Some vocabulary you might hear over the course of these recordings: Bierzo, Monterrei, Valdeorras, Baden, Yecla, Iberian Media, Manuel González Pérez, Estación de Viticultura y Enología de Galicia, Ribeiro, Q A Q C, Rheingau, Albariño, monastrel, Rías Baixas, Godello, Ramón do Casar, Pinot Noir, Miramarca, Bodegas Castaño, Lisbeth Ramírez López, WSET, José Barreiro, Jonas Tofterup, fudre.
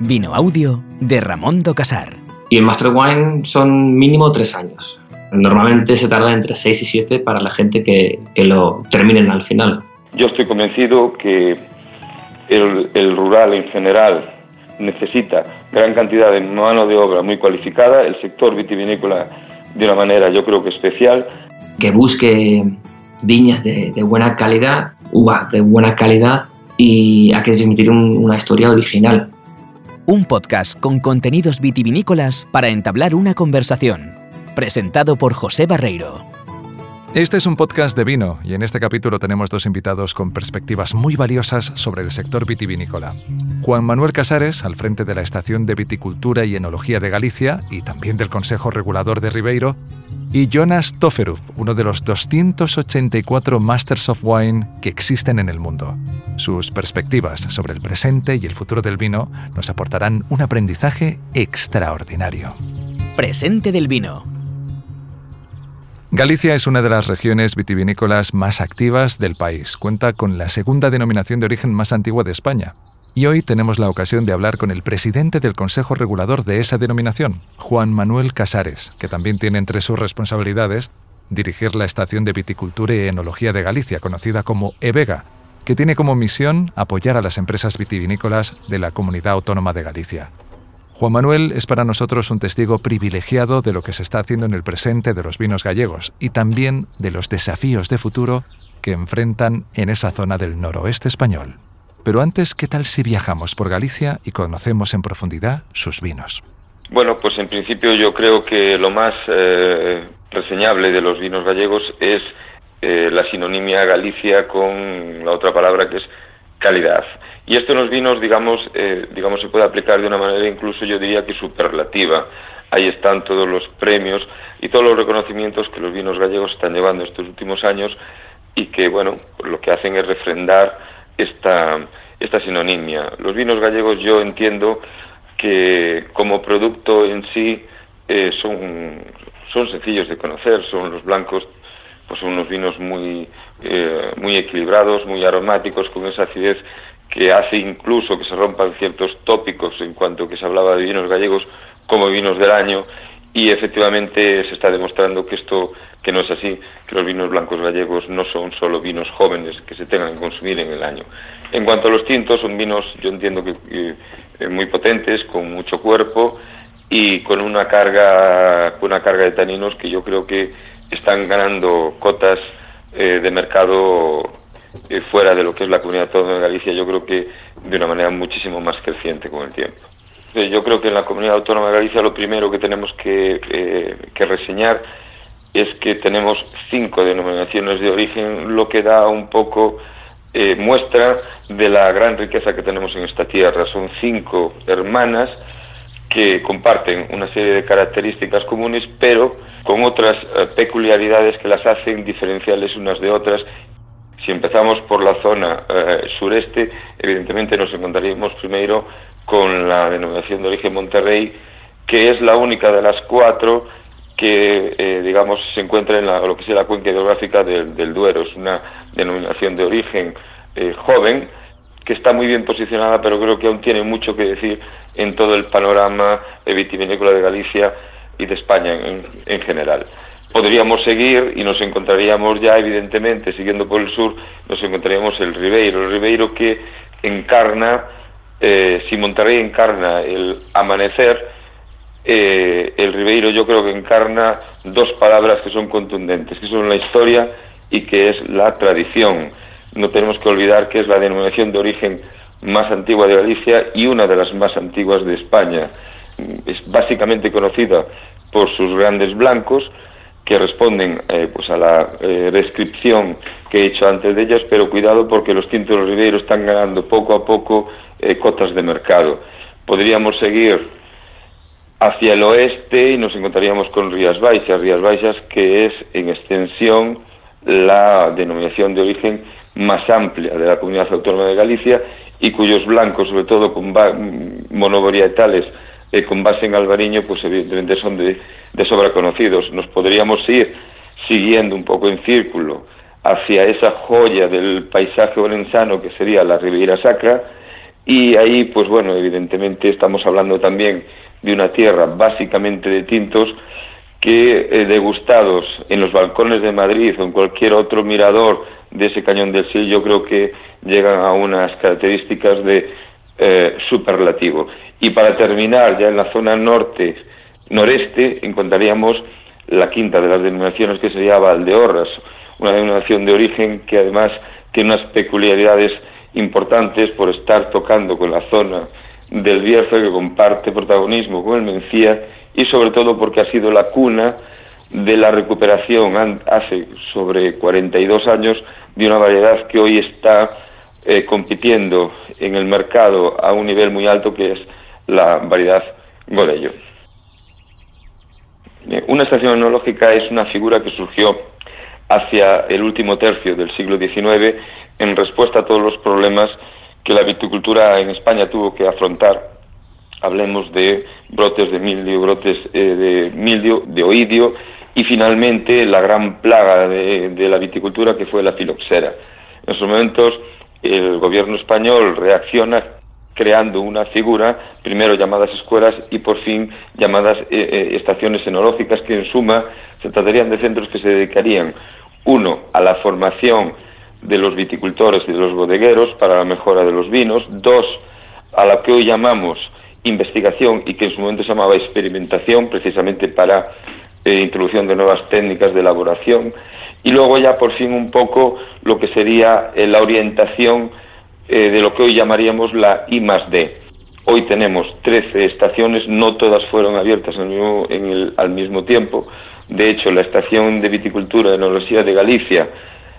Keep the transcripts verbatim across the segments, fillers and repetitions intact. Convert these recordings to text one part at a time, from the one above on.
Vino audio de Ramón do Casar. Y el Master Wine son mínimo tres años. Normalmente se tarda entre seis y siete para la gente que, que lo terminen al final. Yo estoy convencido que el, el rural en general necesita gran cantidad de mano de obra muy cualificada, el sector vitivinícola de una manera yo creo que especial. Que busque viñas de, de buena calidad, uvas de buena calidad y hay que transmitir un, una historia original. Un podcast con contenidos vitivinícolas para entablar una conversación. Presentado por José Barreiro. Este es un podcast de vino y en este capítulo tenemos dos invitados con perspectivas muy valiosas sobre el sector vitivinícola. Juan Manuel Casares, al frente de la Estación de Viticultura y Enología de Galicia y también del Consejo Regulador de Ribeiro, y Jonas Tofterup, uno de los doscientos ochenta y cuatro Masters of Wine que existen en el mundo. Sus perspectivas sobre el presente y el futuro del vino nos aportarán un aprendizaje extraordinario. Presente del vino. Galicia es una de las regiones vitivinícolas más activas del país. Cuenta con la segunda denominación de origen más antigua de España. Y hoy tenemos la ocasión de hablar con el presidente del Consejo Regulador de esa denominación, Juan Manuel Casares, que también tiene entre sus responsabilidades dirigir la Estación de Viticultura y Enología de Galicia, conocida como EVEGA, que tiene como misión apoyar a las empresas vitivinícolas de la Comunidad Autónoma de Galicia. Juan Manuel es para nosotros un testigo privilegiado de lo que se está haciendo en el presente de los vinos gallegos y también de los desafíos de futuro que enfrentan en esa zona del noroeste español. Pero antes, ¿qué tal si viajamos por Galicia y conocemos en profundidad sus vinos? Bueno, pues en principio yo creo que lo más eh, reseñable de los vinos gallegos es eh, la sinonimia Galicia con la otra palabra que es calidad. Y esto en los vinos, digamos, eh, digamos se puede aplicar de una manera incluso yo diría que superlativa. Ahí están todos los premios y todos los reconocimientos que los vinos gallegos están llevando estos últimos años y que, bueno, lo que hacen es refrendar Esta, esta sinonimia. Los vinos gallegos yo entiendo que como producto en sí eh, son, son sencillos de conocer, son los blancos, pues son unos vinos muy, eh, muy equilibrados, muy aromáticos, con esa acidez que hace incluso que se rompan ciertos tópicos en cuanto a que se hablaba de vinos gallegos como vinos del año y efectivamente se está demostrando que esto que no es así, que los vinos blancos gallegos no son solo vinos jóvenes que se tengan que consumir en el año. En cuanto a los tintos, son vinos, yo entiendo que eh, muy potentes, con mucho cuerpo y con una carga con una carga de taninos que yo creo que están ganando cotas eh, de mercado eh, fuera de lo que es la Comunidad Autónoma de Galicia, yo creo que de una manera muchísimo más creciente con el tiempo. Yo creo que en la Comunidad Autónoma de Galicia lo primero que tenemos que, eh, que reseñar es que tenemos cinco denominaciones de origen, lo que da un poco eh, muestra de la gran riqueza que tenemos en esta tierra. Son cinco hermanas que comparten una serie de características comunes, pero con otras eh, peculiaridades que las hacen diferenciales unas de otras. Si empezamos por la zona eh, sureste, evidentemente nos encontraríamos primero con la denominación de origen Monterrei, que es la única de las cuatro que, eh, digamos, se encuentra en la, lo que sea la cuenca hidrográfica del, del Duero. Es una denominación de origen eh, joven, que está muy bien posicionada, pero creo que aún tiene mucho que decir en todo el panorama vitivinícola de Galicia y de España en, en general. Podríamos seguir y nos encontraríamos ya, evidentemente, siguiendo por el sur, nos encontraríamos el Ribeiro. El Ribeiro que encarna, eh, si Monterrey encarna el amanecer, eh, el Ribeiro yo creo que encarna dos palabras que son contundentes, que son la historia y que es la tradición. No tenemos que olvidar que es la denominación de origen más antigua de Galicia y una de las más antiguas de España. Es básicamente conocida por sus grandes blancos, que responden eh, pues a la eh, descripción que he hecho antes de ellas, pero cuidado porque los tintos de los Ribeiro están ganando poco a poco eh, cotas de mercado. Podríamos seguir hacia el oeste y nos encontraríamos con Rías Baixas, Rías Baixas que es en extensión la denominación de origen más amplia de la Comunidad Autónoma de Galicia y cuyos blancos, sobre todo con monovarietales, Eh, con base en Albariño, pues evidentemente son de, de sobra conocidos. Nos podríamos ir siguiendo un poco en círculo hacia esa joya del paisaje orensano que sería la Ribera Sacra Y ahí, pues bueno, evidentemente estamos hablando también de una tierra básicamente de tintos que, eh, degustados en los balcones de Madrid o en cualquier otro mirador de ese Cañón del Sil, yo creo que llegan a unas características de eh, superlativo. Y para terminar, ya en la zona norte, noreste, encontraríamos la quinta de las denominaciones, que sería Valdeorras, una denominación de origen que además tiene unas peculiaridades importantes por estar tocando con la zona del Bierzo, que comparte protagonismo con el Mencía, y sobre todo porque ha sido la cuna de la recuperación hace sobre cuarenta y dos años de una variedad que hoy está eh, compitiendo en el mercado a un nivel muy alto, que es la variedad Godello. Una estación enológica es una figura que surgió hacia el último tercio del siglo diecinueve en respuesta a todos los problemas que la viticultura en España tuvo que afrontar. Hablemos de brotes de mildio, brotes eh, de mildio, de oidio y finalmente la gran plaga de, de la viticultura, que fue la filoxera. En esos momentos el gobierno español reacciona creando una figura, primero llamadas escuelas y por fin llamadas eh, estaciones enológicas, que en suma se tratarían de centros que se dedicarían, uno, a la formación de los viticultores y de los bodegueros para la mejora de los vinos, dos, a la que hoy llamamos investigación y que en su momento se llamaba experimentación, precisamente para eh, introducción de nuevas técnicas de elaboración, y luego ya por fin un poco lo que sería eh, la orientación eh, de lo que hoy llamaríamos la I más D. Hoy tenemos trece estaciones, no todas fueron abiertas en el, en el, al mismo tiempo. De hecho, la Estación de Viticultura y Enología de Galicia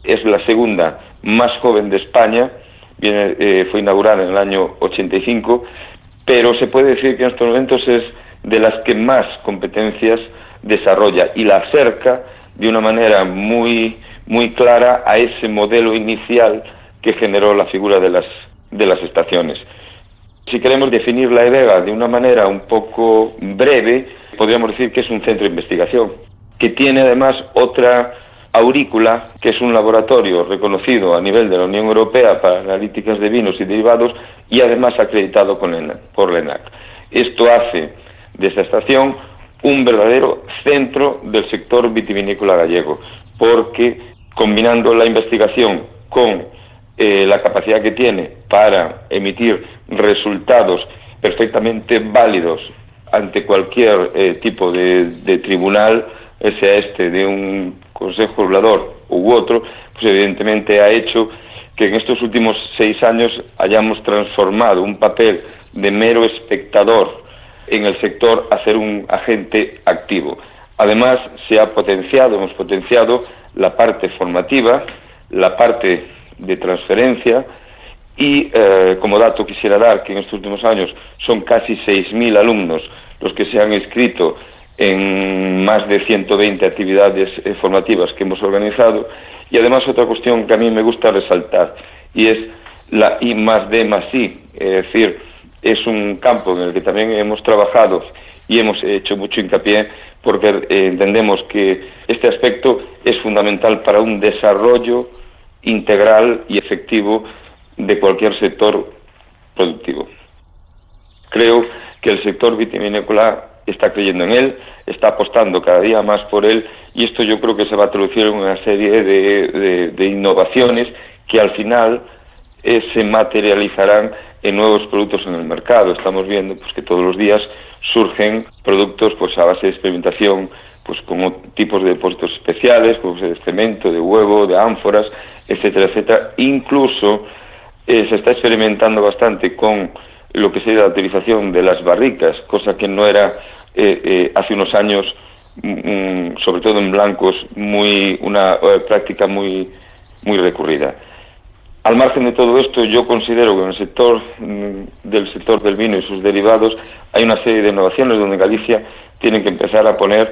es la segunda más joven de España. Viene, eh, fue inaugurada en el año ochenta y cinco, pero se puede decir que en estos momentos es de las que más competencias desarrolla y la acerca de una manera muy, muy clara a ese modelo inicial que generó la figura de las, de las estaciones. Si queremos definir la EVEGA de una manera un poco breve, podríamos decir que es un centro de investigación, que tiene además otra aurícula, que es un laboratorio reconocido a nivel de la Unión Europea para analíticas de vinos y derivados y además acreditado con ENAC, por la ENAC. Esto hace de esta estación un verdadero centro del sector vitivinícola gallego, porque combinando la investigación con eh, la capacidad que tiene para emitir resultados perfectamente válidos ante cualquier eh, tipo de, de tribunal, sea este de un Consejo Regulador u otro, pues evidentemente ha hecho que en estos últimos seis años hayamos transformado un papel de mero espectador en el sector a ser un agente activo. Además, se ha potenciado, hemos potenciado la parte formativa, la parte de transferencia y, eh, como dato quisiera dar que en estos últimos años son casi seis mil alumnos los que se han inscrito en más de ciento veinte actividades eh, formativas que hemos organizado. Y además otra cuestión que a mí me gusta resaltar, y es la I más D más I, es decir, es un campo en el que también hemos trabajado y hemos hecho mucho hincapié, porque eh, entendemos que este aspecto es fundamental para un desarrollo integral y efectivo de cualquier sector productivo. Creo que el sector vitivinícola está creyendo en él, está apostando cada día más por él, y esto yo creo que se va a traducir en una serie de, de, de innovaciones que al final eh, se materializarán en nuevos productos en el mercado. Estamos viendo pues que todos los días surgen productos pues a base de experimentación, pues con tipos de depósitos especiales, como de cemento, de huevo, de ánforas, etcétera, etcétera. Incluso eh, se está experimentando bastante con lo que sería la utilización de las barricas, cosa que no era eh, eh, hace unos años, mm, sobre todo en blancos, muy una eh, práctica muy, muy recurrida. Al margen de todo esto, yo considero que en el sector mm, del sector del vino y sus derivados hay una serie de innovaciones donde Galicia tiene que empezar a poner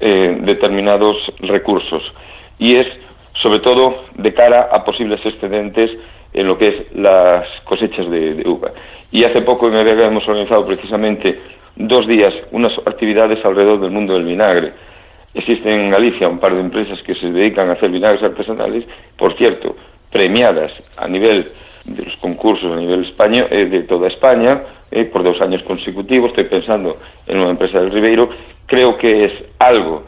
eh, determinados recursos, y es sobre todo de cara a posibles excedentes en lo que es las cosechas de, de uva. Y hace poco en EVEGA hemos organizado precisamente dos días unas actividades alrededor del mundo del vinagre. Existen en Galicia un par de empresas que se dedican a hacer vinagres artesanales, por cierto, premiadas a nivel de los concursos a nivel España, eh, de toda España, eh, por dos años consecutivos. Estoy pensando en una empresa del Ribeiro. Creo que es algo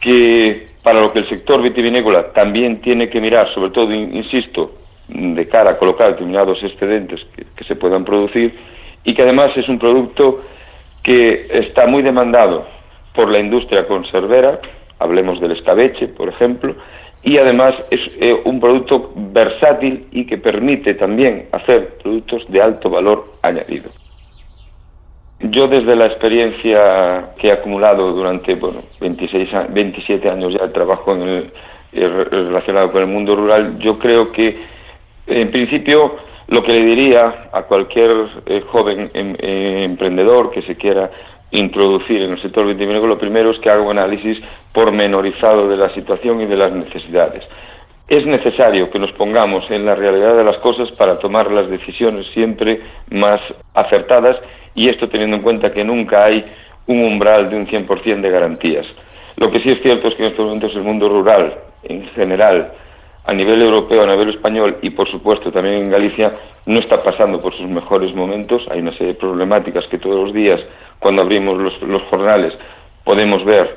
que para lo que el sector vitivinícola también tiene que mirar, sobre todo, insisto, de cara a colocar determinados excedentes que, que se puedan producir, y que además es un producto que está muy demandado por la industria conservera, hablemos del escabeche, por ejemplo, y además es eh, un producto versátil y que permite también hacer productos de alto valor añadido. Yo, desde la experiencia que he acumulado durante bueno, veintiséis, veintisiete años ya de trabajo en el, eh, relacionado con el mundo rural, yo creo que, en principio, lo que le diría a cualquier eh, joven em, eh, emprendedor que se quiera introducir en el sector vitivinícola, lo primero es que haga un análisis pormenorizado de la situación y de las necesidades. Es necesario que nos pongamos en la realidad de las cosas para tomar las decisiones siempre más acertadas, y esto teniendo en cuenta que nunca hay un umbral de un cien por cien de garantías. Lo que sí es cierto es que en estos momentos el mundo rural, en general, a nivel europeo, a nivel español y, por supuesto, también en Galicia, no está pasando por sus mejores momentos. Hay una serie de problemáticas que todos los días, cuando abrimos los, los jornales, podemos ver,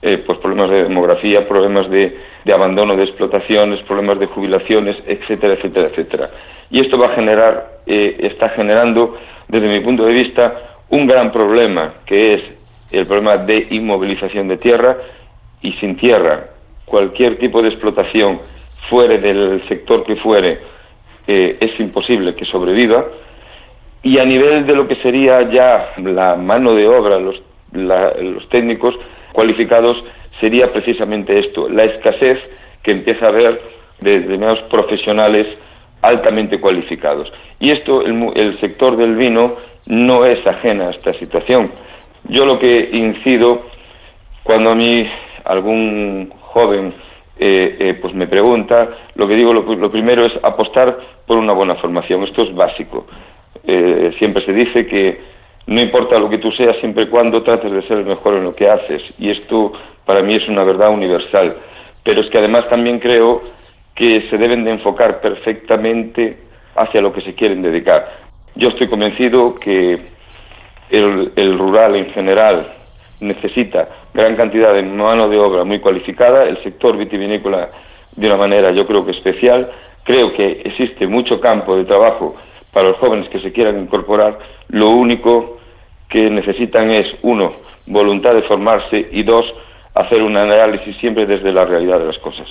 eh, pues problemas de demografía, problemas de, de abandono de explotaciones, problemas de jubilaciones, etcétera, etcétera, etcétera. Y esto va a generar, eh, está generando, desde mi punto de vista, un gran problema, que es el problema de inmovilización de tierra, y sin tierra, cualquier tipo de explotación, fuere del sector que fuere, eh, es imposible que sobreviva. Y a nivel de lo que sería ya la mano de obra, los, la, los técnicos cualificados, sería precisamente esto, la escasez que empieza a haber de determinados profesionales altamente cualificados. Y esto, el, el sector del vino no es ajena a esta situación. Yo lo que incido, cuando a mí algún joven Eh, eh, pues me pregunta, lo que digo, lo, lo primero es apostar por una buena formación. Esto es básico. Eh, siempre se dice que no importa lo que tú seas, siempre y cuando trates de ser el mejor en lo que haces, y esto para mí es una verdad universal. Pero es que además también creo que se deben de enfocar perfectamente hacia lo que se quieren dedicar. Yo estoy convencido que el, el rural en general necesita gran cantidad de mano de obra muy cualificada, el sector vitivinícola de una manera, yo creo que especial. Creo que existe mucho campo de trabajo para los jóvenes que se quieran incorporar. Lo único que necesitan es, uno, voluntad de formarse, y dos, hacer un análisis siempre desde la realidad de las cosas.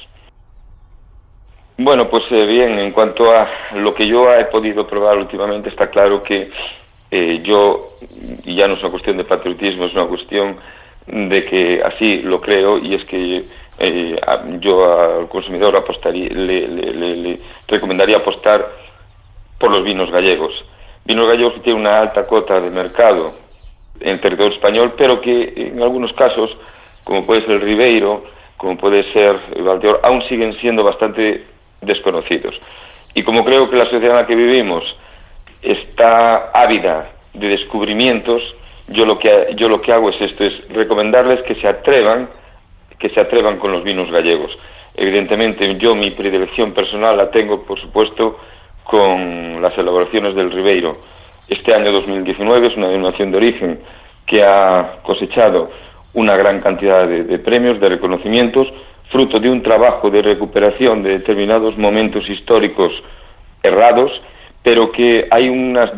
Bueno, pues eh, bien, en cuanto a lo que yo he podido probar últimamente, está claro que Eh, yo, y ya no es una cuestión de patriotismo, es una cuestión de que así lo creo, y es que eh, a, yo al consumidor apostaría, le, le, le, le recomendaría apostar por los vinos gallegos. Vinos gallegos que tienen una alta cuota de mercado en el territorio español, pero que en algunos casos, como puede ser el Ribeiro, como puede ser el Valdeorras, aún siguen siendo bastante desconocidos. Y como creo que la sociedad en la que vivimos está ávida de descubrimientos, yo lo que yo lo que hago es esto, es recomendarles que se atrevan, que se atrevan con los vinos gallegos. Evidentemente, yo mi predilección personal la tengo, por supuesto, con las elaboraciones del Ribeiro. Este año dos mil diecinueve es una denominación de origen que ha cosechado una gran cantidad de, de premios, de reconocimientos, fruto de un trabajo de recuperación de determinados momentos históricos errados, pero que hay unas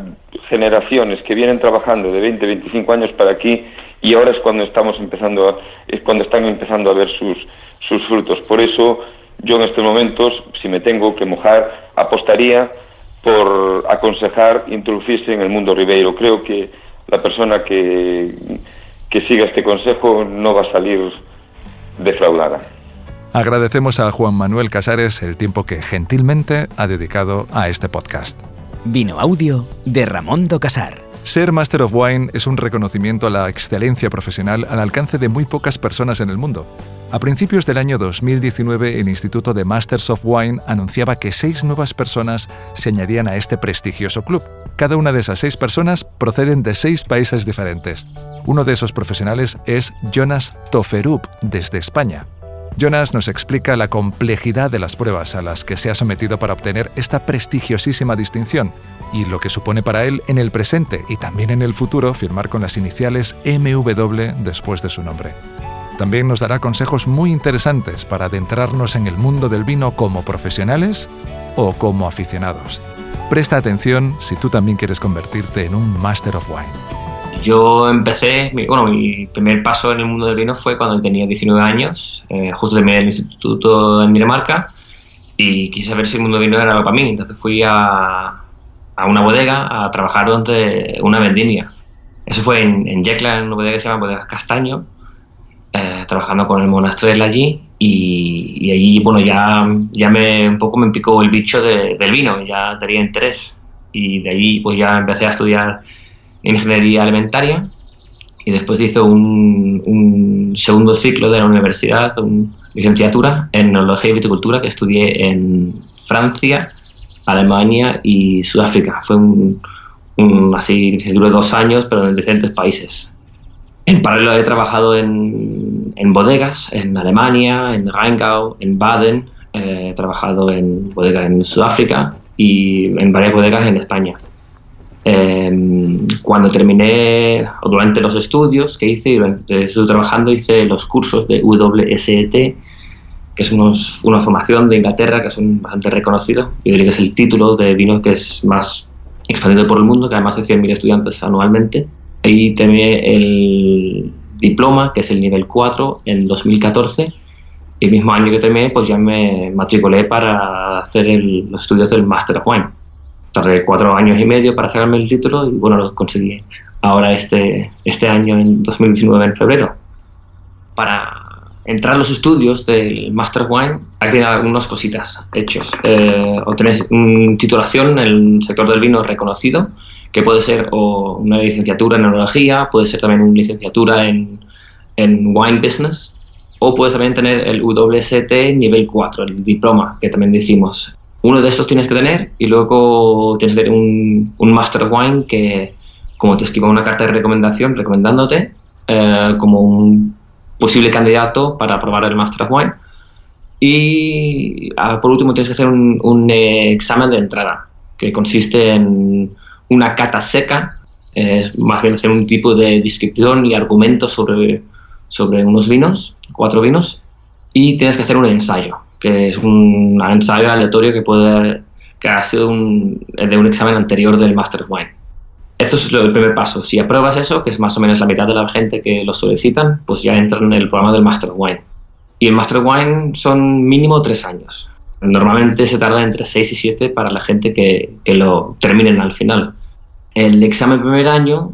generaciones que vienen trabajando de veinte, veinticinco años para aquí, y ahora es cuando estamos empezando a, es cuando están empezando a ver sus, sus frutos. Por eso yo en estos momentos, si me tengo que mojar, apostaría por aconsejar introducirse en el mundo Ribeiro. Creo que la persona que, que siga este consejo no va a salir defraudada. Agradecemos a Juan Manuel Casares el tiempo que gentilmente ha dedicado a este podcast. Vino audio de Ramón do Casar. Ser Master of Wine es un reconocimiento a la excelencia profesional al alcance de muy pocas personas en el mundo. A principios del año dos mil diecinueve, el Instituto de Masters of Wine anunciaba que seis nuevas personas se añadían a este prestigioso club. Cada una de esas seis personas proceden de seis países diferentes. Uno de esos profesionales es Jonas Tofterup, desde España. Jonas nos explica la complejidad de las pruebas a las que se ha sometido para obtener esta prestigiosísima distinción y lo que supone para él en el presente y también en el futuro firmar con las iniciales M W después de su nombre. También nos dará consejos muy interesantes para adentrarnos en el mundo del vino como profesionales o como aficionados. Presta atención si tú también quieres convertirte en un Master of Wine. Yo empecé, bueno, mi primer paso en el mundo del vino fue cuando tenía diecinueve años, eh, justo terminé el instituto en Miramarca y quise saber si el mundo del vino era algo para mí. Entonces fui a, a una bodega a trabajar durante una vendimia. Eso fue en, en Yecla, en una bodega que se llama Bodegas Castaño. Eh, trabajando con el monastrel allí y, y allí bueno ya, ya me un poco me picó el bicho de, del vino, ya tenía interés y de allí pues ya empecé a estudiar ingeniería alimentaria y después hice un, un segundo ciclo de la universidad, una licenciatura en Enología y Viticultura que estudié en Francia, Alemania y Sudáfrica. Fue un, un así duró dos años pero en diferentes países. En paralelo he trabajado en, en bodegas, en Alemania, en Rheingau, en Baden, eh, he trabajado en bodegas en Sudáfrica y en varias bodegas en España. Eh, cuando terminé, durante los estudios que hice, estuve trabajando, hice los cursos de W S E T, que es unos, una formación de Inglaterra que son bastante reconocidos. Yo diría que es el título de vino que es más expandido por el mundo, que además hay cien mil estudiantes anualmente. Ahí terminé el diploma, que es el nivel cuatro, en dos mil catorce. El mismo año que terminé, pues ya me matriculé para hacer el, los estudios del Master of Wine. Tardé cuatro años y medio para sacarme el título y bueno, lo conseguí ahora este, este año, en dos mil diecinueve, en febrero. Para entrar a los estudios del Master of Wine, hay que tener algunas cositas hechas. Eh, obtener una titulación en el sector del vino reconocido, que puede ser o una licenciatura en enología, puede ser también una licenciatura en, en wine business, o puedes también tener el W S E T nivel cuatro, el diploma que también decimos. Uno de esos tienes que tener y luego tienes que tener un, un Master of Wine que, como te escriba una carta de recomendación recomendándote eh, como un posible candidato para aprobar el Master of Wine. Y ah, por último tienes que hacer un, un eh, examen de entrada que consiste en una cata seca, es eh, más bien hacer un tipo de descripción y argumentos sobre, sobre unos vinos, cuatro vinos, y tienes que hacer un ensayo, que es un ensayo aleatorio que puede que ha sido un, de un examen anterior del Master of Wine. Esto es el primer paso. Si apruebas eso, que es más o menos la mitad de la gente que lo solicitan, pues ya entran en el programa del Master of Wine. Y el Master of Wine son mínimo tres años. Normalmente se tarda entre seis y siete para la gente que, que lo terminen al final. El examen primer año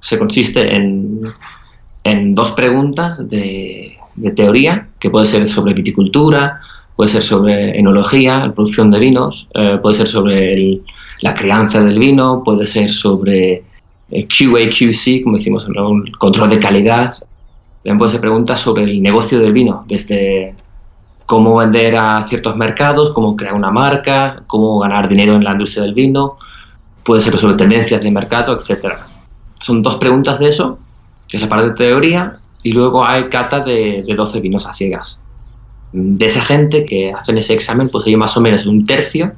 se consiste en, en dos preguntas de, de teoría, que puede ser sobre viticultura, puede ser sobre enología, producción de vinos, eh, puede ser sobre el, la crianza del vino, puede ser sobre el Q A Q C, como decimos, el control de calidad. También puede ser preguntas sobre el negocio del vino, desde cómo vender a ciertos mercados, cómo crear una marca, cómo ganar dinero en la industria del vino, puede ser sobre tendencias de mercado, etcétera. Son dos preguntas de eso, que es la parte de teoría, y luego hay cata de, de doce vinos a ciegas. De esa gente que hacen ese examen, pues hay más o menos un tercio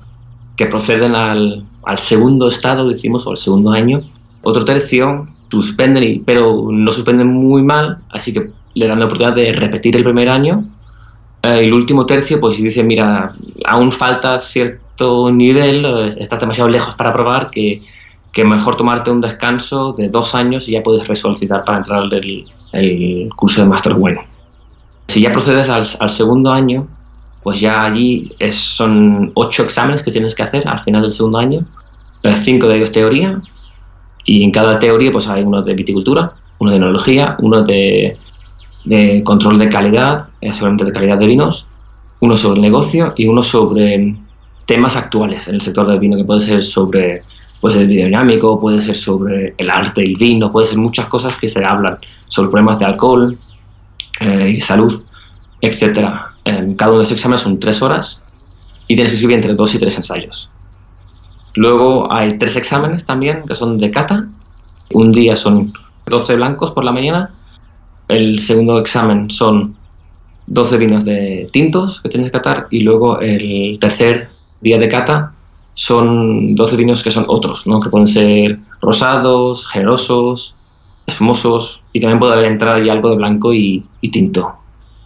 que proceden al, al segundo estado, decimos, o al segundo año. Otro tercio suspenden, y, pero no suspenden muy mal, así que le dan la oportunidad de repetir el primer año. El último tercio, pues si dicen, mira, aún falta cierto nivel, estás demasiado lejos para probar, que, que mejor tomarte un descanso de dos años y ya puedes resolicitar para entrar en el, el curso de Master of Wine. Si ya procedes al, al segundo año, pues ya allí es, son ocho exámenes que tienes que hacer al final del segundo año, cinco de ellos teoría, y en cada teoría pues hay uno de viticultura, uno de enología, uno de... de control de calidad, sobre de calidad de vinos, uno sobre el negocio y uno sobre temas actuales en el sector del vino, que puede ser sobre puede ser el biodinámico, puede ser sobre el arte del vino, puede ser muchas cosas que se hablan, sobre problemas de alcohol eh, y salud, etcétera. Eh, cada uno de los exámenes son tres horas y tienes que escribir entre dos y tres ensayos. Luego hay tres exámenes también que son de cata. Un día son doce blancos por la mañana. El segundo examen son doce vinos de tintos que tienes que catar, y luego el tercer día de cata son doce vinos que son otros, ¿no? Que pueden ser rosados, generosos, espumosos, y también puede haber entrada y algo de blanco y, y tinto.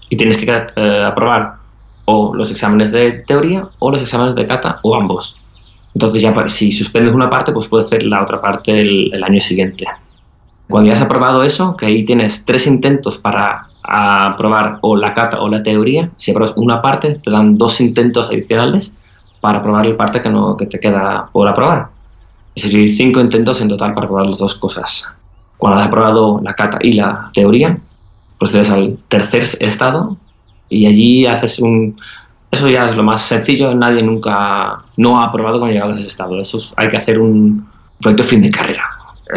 Y tienes que eh, aprobar o los exámenes de teoría o los exámenes de cata o ambos. Entonces ya si suspendes una parte, pues puedes hacer la otra parte el, el año siguiente. Cuando ya has aprobado eso, que ahí tienes tres intentos para aprobar o la cata o la teoría, si apruebas una parte te dan dos intentos adicionales para aprobar la parte que, no, que te queda por aprobar. Es decir, cinco intentos en total para aprobar las dos cosas. Cuando has aprobado la cata y la teoría, procedes al tercer estado y allí haces un... Eso ya es lo más sencillo, nadie nunca no ha aprobado cuando llegamos a ese estado. Eso es, hay que hacer un proyecto fin de carrera.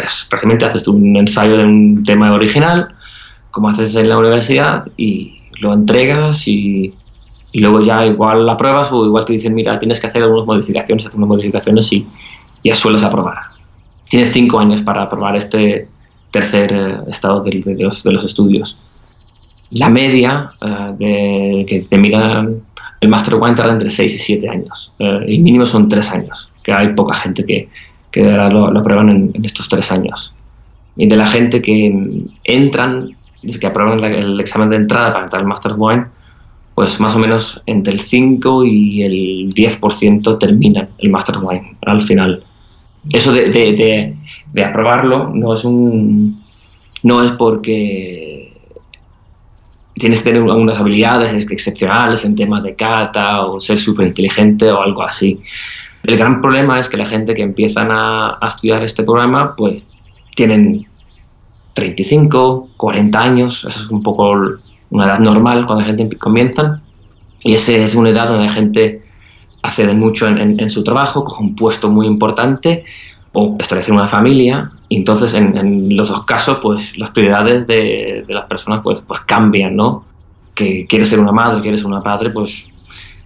Es, prácticamente haces un ensayo de un tema original, como haces en la universidad, y lo entregas y, y luego ya igual la pruebas o igual te dicen, mira, tienes que hacer algunas modificaciones, haces unas modificaciones y ya sueles aprobar. Tienes cinco años para aprobar este tercer estado de, de, los, de los estudios. La media uh, de, que te miran... El Master of Wine tarda entre seis y siete años, eh, y mínimo son tres años, que hay poca gente que, que lo, lo aprueban en, en estos tres años. Y de la gente que entran, que aprueban la, el examen de entrada para entrar al Master of Wine, pues más o menos entre el cinco y el diez por ciento terminan el Master of Wine al final. Eso de, de, de, de aprobarlo no es, un, no es porque... Tienes que tener algunas habilidades excepcionales en temas de cata o ser súper inteligente o algo así. El gran problema es que la gente que empiezan a, a estudiar este programa pues tienen treinta y cinco, cuarenta años. Eso es un poco una edad normal cuando la gente comienza. Y esa es una edad donde la gente accede mucho en, en, en su trabajo, coge un puesto muy importante o establecer una familia. Entonces, en, en los dos casos, pues las prioridades de, de las personas pues, pues cambian, ¿no? Que quieres ser una madre, quieres ser una padre, pues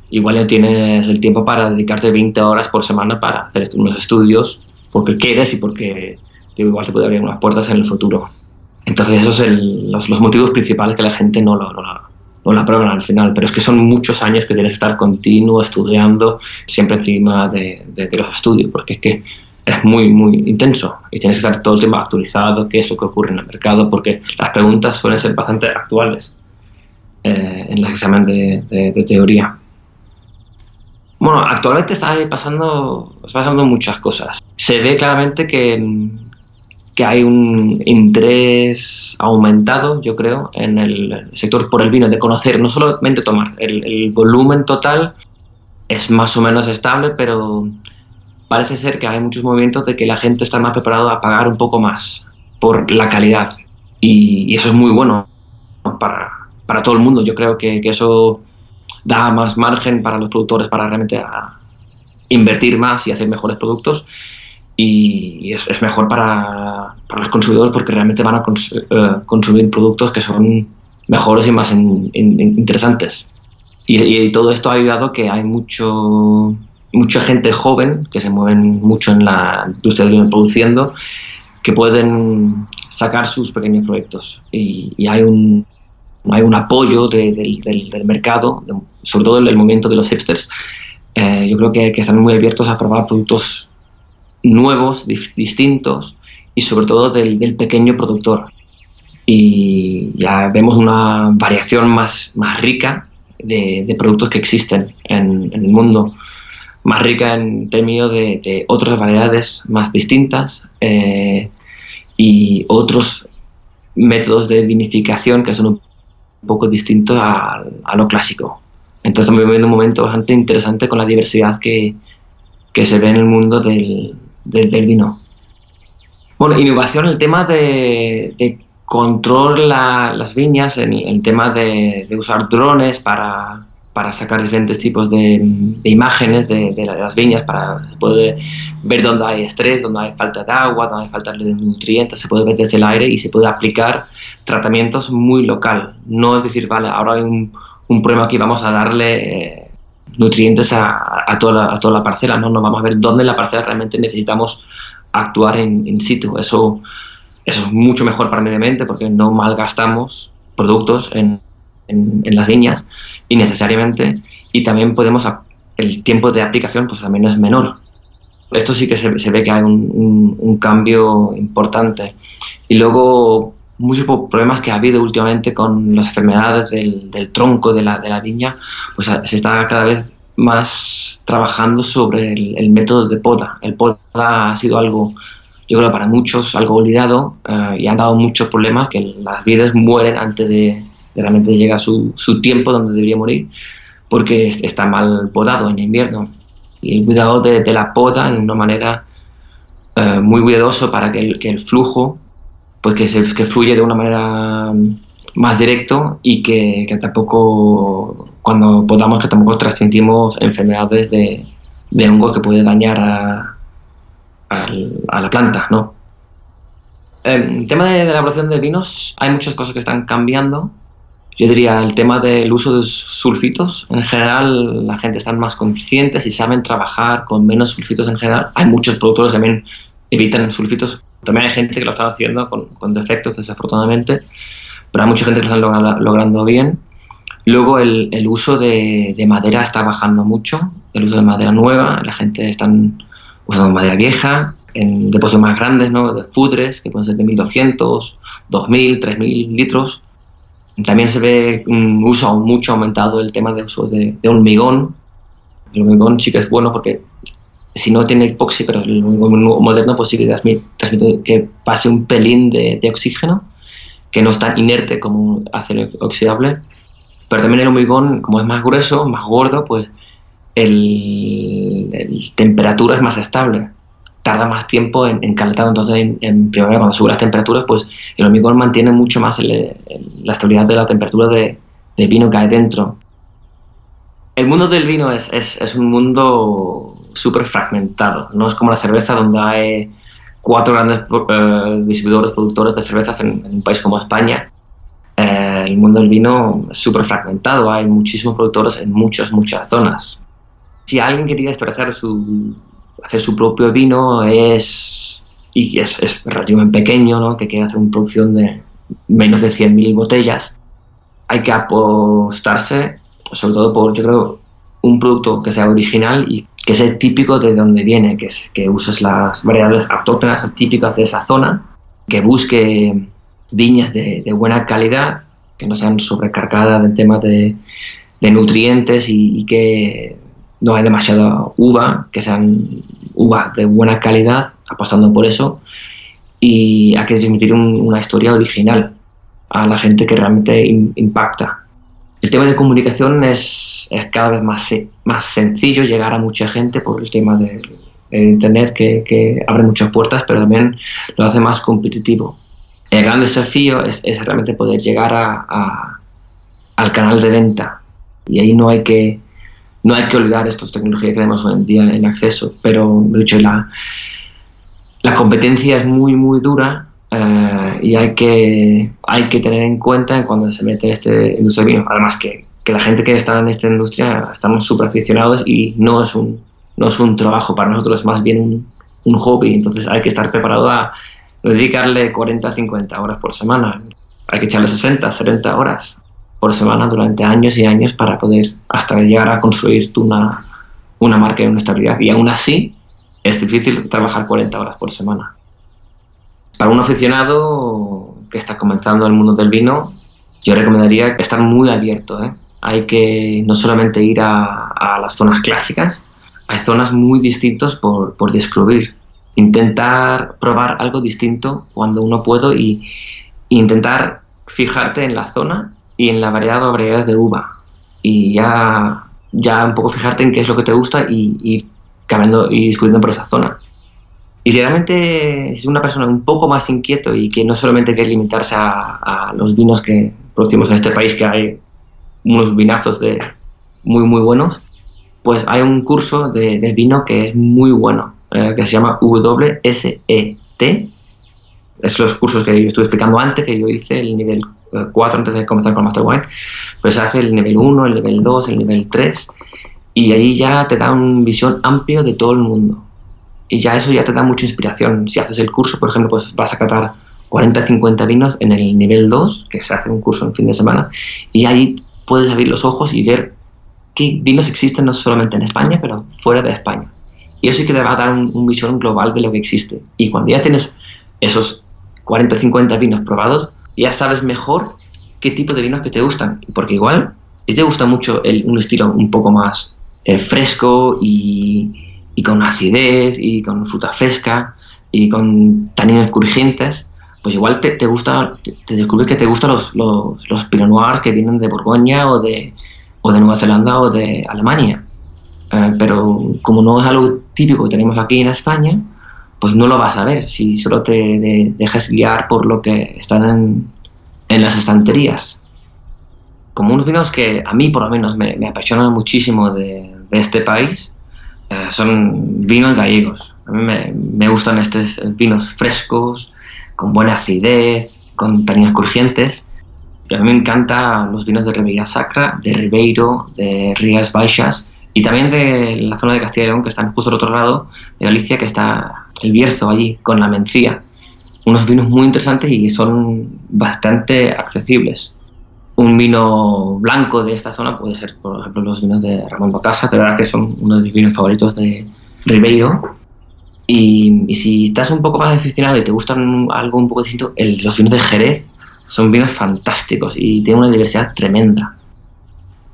igual ya tienes el tiempo para dedicarte veinte horas por semana para hacer unos estudios porque quieres y porque igual te puede abrir unas puertas en el futuro. Entonces, esos son los, los motivos principales que la gente no lo, no, lo, no lo aprueba al final. Pero es que son muchos años que tienes que estar continuo estudiando, siempre encima de, de, de los estudios, porque es que es muy, muy intenso y tienes que estar todo el tiempo actualizado, qué es lo que ocurre en el mercado, porque las preguntas suelen ser bastante actuales eh, en los exámenes de, de, de teoría. Bueno, actualmente está pasando, está pasando muchas cosas. Se ve claramente que, que hay un interés aumentado, yo creo, en el sector por el vino, de conocer, no solamente tomar. El, el volumen total es más o menos estable, pero... Parece ser que hay muchos movimientos de que la gente está más preparada a pagar un poco más por la calidad. Y, y eso es muy bueno para, para todo el mundo. Yo creo que, que eso da más margen para los productores para realmente a invertir más y hacer mejores productos. Y es, es mejor para, para los consumidores porque realmente van a cons, eh, consumir productos que son mejores y más in, in, interesantes. Y, y todo esto ha ayudado a que hay mucho... mucha gente joven, que se mueven mucho en la industria del vino produciendo, que pueden sacar sus pequeños proyectos. Y, y hay, un, hay un apoyo de, de, del, del mercado, de, sobre todo en el movimiento de los hipsters. Eh, yo creo que, que están muy abiertos a probar productos nuevos, dif, distintos, y sobre todo del, del pequeño productor. Y ya vemos una variación más, más rica de, de productos que existen en, en el mundo. Más rica en términos de, de otras variedades más distintas eh, y otros métodos de vinificación que son un poco distintos a, a lo clásico. Entonces estamos viviendo un momento bastante interesante con la diversidad que, que se ve en el mundo del, del, del vino. Bueno, innovación, el tema de, de controlar la, las viñas, el, el tema de, de usar drones para... para sacar diferentes tipos de, de imágenes de, de las viñas, para poder ver dónde hay estrés, dónde hay falta de agua, dónde hay falta de nutrientes, se puede ver desde el aire y se puede aplicar tratamientos muy local. No es decir, vale, ahora hay un, un problema aquí, vamos a darle eh, nutrientes a, a, toda la, a toda la parcela, no, no vamos a ver dónde en la parcela realmente necesitamos actuar in, in situ. Eso, eso es mucho mejor para el medio ambiente porque no malgastamos productos en en, en las viñas innecesariamente, y también podemos, el tiempo de aplicación pues también es menor. Esto sí que se, se ve que hay un, un, un cambio importante. Y luego muchos problemas que ha habido últimamente con las enfermedades del, del tronco de la, de la viña, pues se está cada vez más trabajando sobre el, el método de poda. El poda ha sido algo, yo creo, para muchos algo olvidado, eh, y han dado muchos problemas, que las vides mueren antes de, de realmente llegar su, su tiempo donde debería morir, porque está mal podado en invierno. Y el cuidado de, de la poda en una manera eh, muy cuidadoso para que el, que el flujo, pues que, se, que fluye de una manera más directo, y que, que tampoco, cuando podamos, que tampoco transmitimos enfermedades de, de hongo que puede dañar a, a, a la planta, ¿no? El tema de, de elaboración de vinos, hay muchas cosas que están cambiando. Yo diría el tema del uso de sulfitos. En general, la gente está más consciente y saben trabajar con menos sulfitos en general. Hay muchos productores que también evitan sulfitos. También hay gente que lo está haciendo con, con defectos, desafortunadamente, pero hay mucha gente que lo está logrando, logrando bien. Luego el, el uso de, de madera está bajando mucho, el uso de madera nueva. La gente está usando madera vieja en depósitos más grandes, ¿no?, de fudres, que pueden ser de mil doscientos, dos mil, tres mil litros. También se ve un uso mucho aumentado el tema de uso de, de hormigón. El hormigón sí que es bueno, porque si no tiene epoxi, pero el hormigón moderno pues sí que transmite, transmite que pase un pelín de, de oxígeno, que no es tan inerte como acero oxidable. Pero también el hormigón, como es más grueso, más gordo, pues el, el temperatura es más estable. Tarda más tiempo en, en calentar, entonces en, en primavera, cuando suben las temperaturas, pues el hormigón mantiene mucho más el, el, la estabilidad de la temperatura de, del vino que hay dentro. El mundo del vino es, es, es un mundo súper fragmentado. No es como la cerveza, donde hay cuatro grandes eh, distribuidores, productores de cervezas en, en un país como España. Eh, el mundo del vino es súper fragmentado, hay muchísimos productores en muchas, muchas zonas. Si alguien quería establecer su... hacer su propio vino, es, y es, es relativamente pequeño, ¿no?, que quiere hacer una producción de menos de cien mil botellas, hay que apostarse sobre todo por, yo creo, un producto que sea original y que sea típico de donde viene, que, es, que uses las variedades autóctonas típicas de esa zona, que busque viñas de, de buena calidad, que no sean sobrecargadas en temas de, de nutrientes, y, y que no hay demasiada uva, que sean uvas de buena calidad, apostando por eso. Y hay que transmitir un, una historia original a la gente que realmente in, impacta. El tema de comunicación es, es cada vez más, más sencillo llegar a mucha gente por el tema de, de internet, que, que abre muchas puertas, pero también lo hace más competitivo. El gran desafío es, es realmente poder llegar a, a, al canal de venta, y ahí no hay que... No hay que olvidar estas tecnologías que tenemos hoy en día en acceso, pero de hecho la, la competencia es muy, muy dura, eh, y hay que, hay que tener en cuenta cuando se mete este industria de vino. Además que, que la gente que está en esta industria estamos súper aficionados, y no es, un, no es un trabajo para nosotros, es más bien un, un hobby. Entonces hay que estar preparado a dedicarle cuarenta, cincuenta horas por semana. Hay que echarle sesenta, setenta horas por semana durante años y años para poder hasta llegar a construir una, una marca y una estabilidad. Y aún así es difícil trabajar cuarenta horas por semana. Para un aficionado que está comenzando el mundo del vino, yo recomendaría estar muy abierto, ¿eh? Hay que no solamente ir a, a las zonas clásicas, hay zonas muy distintas por, por descubrir. Intentar probar algo distinto cuando uno pueda, y, y intentar fijarte en la zona y en la variedad o variedades de uva, y ya, ya un poco fijarte en qué es lo que te gusta y ir cambiando y discutiendo por esa zona. Y si realmente es una persona un poco más inquieto y que no solamente quiere limitarse a, a los vinos que producimos en este país, que hay unos vinazos de muy muy buenos, pues hay un curso de, de vino que es muy bueno, eh, que se llama W S E T. Es los cursos que yo estuve explicando antes, que yo hice el nivel cuatro antes de comenzar con Master Wine, pues hace el nivel uno, el nivel dos, el nivel tres, y ahí ya te da una visión amplia de todo el mundo, y ya eso ya te da mucha inspiración. Si haces el curso, por ejemplo, pues vas a catar cuarenta a cincuenta vinos en el nivel dos, que se hace un curso en fin de semana, y ahí puedes abrir los ojos y ver qué vinos existen no solamente en España, pero fuera de España. Y eso sí que te va a dar un, un visión global de lo que existe. Y cuando ya tienes esos cuarenta a cincuenta vinos probados, ya sabes mejor qué tipo de vinos que te gustan, porque igual si te gusta mucho el, un estilo un poco más eh, fresco y, y con acidez y con fruta fresca y con taninos crujientes, pues igual te, te gusta, te, te descubres que te gustan los, los, los Pinot Noirs que vienen de Borgoña o de, o de Nueva Zelanda o de Alemania. Eh, pero como no es algo típico que tenemos aquí en España, pues no lo vas a ver si solo te de, dejas guiar por lo que están en, en las estanterías. Como unos vinos que a mí por lo menos me, me apasionan muchísimo de, de este país, eh, son vinos gallegos. A mí me, me gustan estos vinos frescos, con buena acidez, con taninos crujientes. Y a mí me encantan los vinos de Ribera Sacra, de Ribeiro, de Rías Baixas y también de la zona de Castilla y León, que están justo al otro lado de Galicia, que está el Bierzo allí, con la Mencía. Unos vinos muy interesantes y son bastante accesibles. Un vino blanco de esta zona puede ser, por ejemplo, los vinos de Ramón Bocasa, de verdad que son uno de mis vinos favoritos de Ribeiro. Y, y si estás un poco más aficionado y te gustan algo un poco distinto, el, los vinos de Jerez son vinos fantásticos y tienen una diversidad tremenda.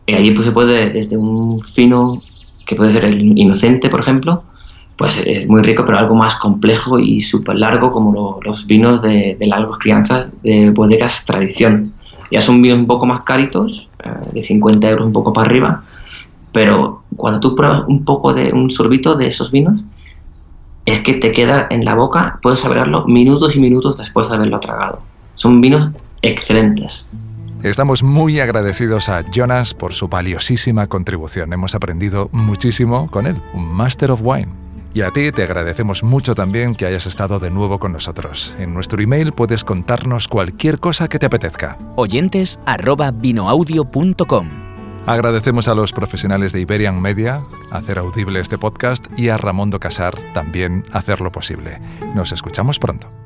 Y allí pues se puede, desde un fino, que puede ser el Inocente, por ejemplo, pues es muy rico, pero algo más complejo y súper largo, como lo, los vinos de, de largas crianzas de bodegas tradición. Ya son vinos un poco más caritos, eh, de cincuenta euros un poco para arriba, pero cuando tú pruebas un poco de un sorbito de esos vinos, es que te queda en la boca, puedes saberlo minutos y minutos después de haberlo tragado. Son vinos excelentes. Estamos muy agradecidos a Jonas por su valiosísima contribución. Hemos aprendido muchísimo con él, un Master of Wine. Y a ti te agradecemos mucho también que hayas estado de nuevo con nosotros. En nuestro email puedes contarnos cualquier cosa que te apetezca. Oyentes arroba vinoaudio punto com. Agradecemos a los profesionales de Iberian Media hacer audible este podcast y a Ramón do Casar también hacerlo posible. Nos escuchamos pronto.